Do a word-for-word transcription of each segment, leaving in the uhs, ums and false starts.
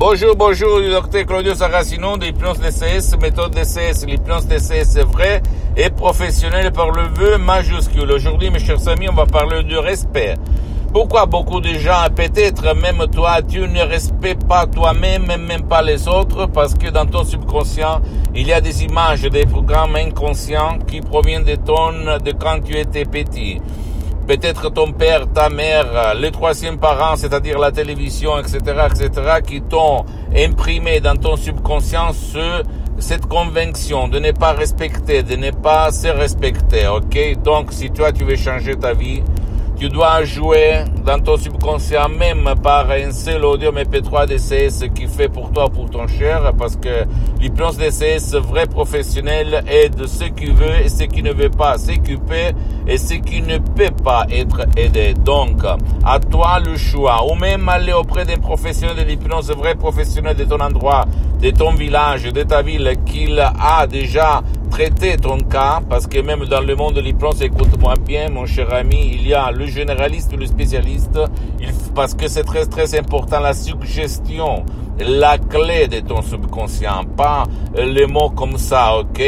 Bonjour, bonjour, Dr Claudio Saracino de l'hypnose D C S, méthode D C S. L'hypnose D C S est vraie et professionnelle par le vœu majuscule. Aujourd'hui, mes chers amis, on va parler de respect. Pourquoi beaucoup de gens, peut-être même toi, tu ne respectes pas toi-même, même pas les autres, parce que dans ton subconscient, il y a des images, des programmes inconscients qui proviennent de ton, de quand tu étais petit. Peut-être ton père, ta mère, les troisièmes parents, c'est-à-dire la télévision, et cetera, et cetera, qui t'ont imprimé dans ton subconscient ce, cette conviction de ne pas respecter, de ne pas se respecter, ok? Donc, si toi, tu veux changer ta vie, tu dois jouer dans ton subconscient, même par un seul audio M P trois D C S qui fait pour toi, pour ton cher, parce que l'hypnose D C S vrai professionnel aide ce qui veut et ce qui ne veut pas s'occuper et ce qui ne peut pas être aidé. Donc, à toi le choix, ou même aller auprès d'un professionnel de l'hypnose, vrai professionnel de ton endroit, de ton village, de ta ville, qu'il a déjà traiter ton cas, parce que même dans le monde de l'hypnose, écoute-moi bien, mon cher ami, il y a le généraliste ou le spécialiste, il, parce que c'est très très important la suggestion, la clé de ton subconscient, pas les mots comme ça, ok?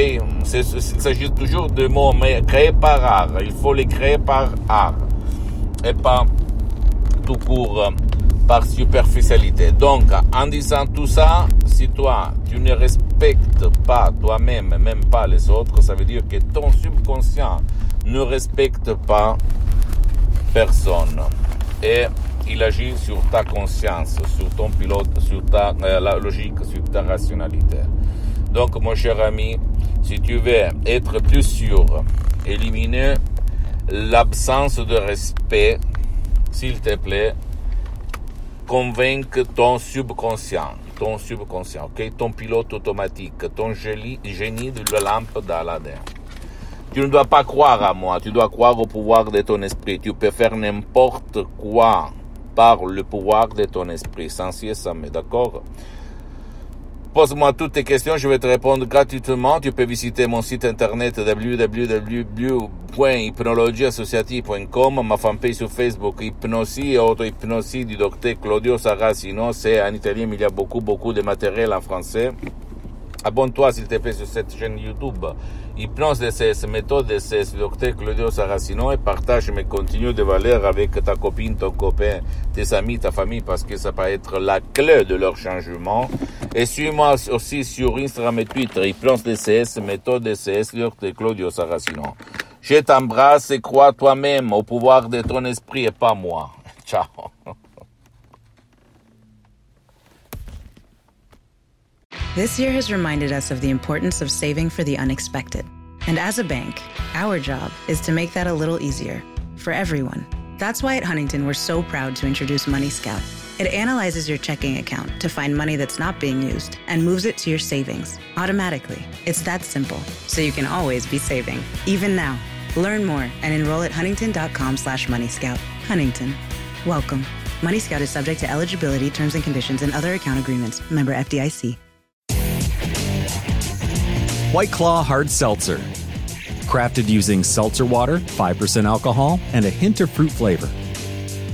C'est, c'est, il s'agit toujours de mots, mais créés par art, il faut les créer par art, et pas tout court, par superficialité. Donc, en disant tout ça, si toi, tu ne respectes pas toi-même, même pas les autres, ça veut dire que ton subconscient ne respecte pas personne. Et il agit sur ta conscience, sur ton pilote, sur ta euh, la logique, sur ta rationalité. Donc, mon cher ami, si tu veux être plus sûr, éliminer l'absence de respect, s'il te plaît, convainc ton subconscient, ton subconscient, ok, ton pilote automatique, ton génie, génie de la lampe d'Aladin. Tu ne dois pas croire à moi, tu dois croire au pouvoir de ton esprit. Tu peux faire n'importe quoi par le pouvoir de ton esprit, sans si et sans mais, d'accord? Pose-moi toutes tes questions, je vais te répondre gratuitement. Tu peux visiter mon site internet w w w dot ipnologia associati dot com, ma fanpage sur Facebook, Hypnosie et auto-hypnosie du docteur Claudio Saracino. C'est en italien, mais il y a beaucoup, beaucoup de matériel en français. Abonne-toi, s'il te plaît, sur cette chaîne YouTube, Hypnose D C S, méthode D C S, docteur Claudio Saracino, et partage mes contenus de valeur avec ta copine, ton copain, tes amis, ta famille, parce que ça peut être la clé de leur changement. Et suis-moi aussi sur Instagram et Twitter, Hypnose D C S, méthode D C S, docteur Claudio Saracino. Je t'embrasse et crois toi-même au pouvoir de ton esprit et pas moi. Ciao. This year has reminded us of the importance of saving for the unexpected. And as a bank, our job is to make that a little easier for everyone. That's why at Huntington, we're so proud to introduce Money Scout. It analyzes your checking account to find money that's not being used and moves it to your savings automatically. It's that simple, so you can always be saving, even now. Learn more and enroll at huntington.com slash Money Scout. Huntington, welcome. Money Scout is subject to eligibility, terms and conditions, and other account agreements. Member F D I C. White Claw Hard Seltzer. Crafted using seltzer water, five percent alcohol, and a hint of fruit flavor.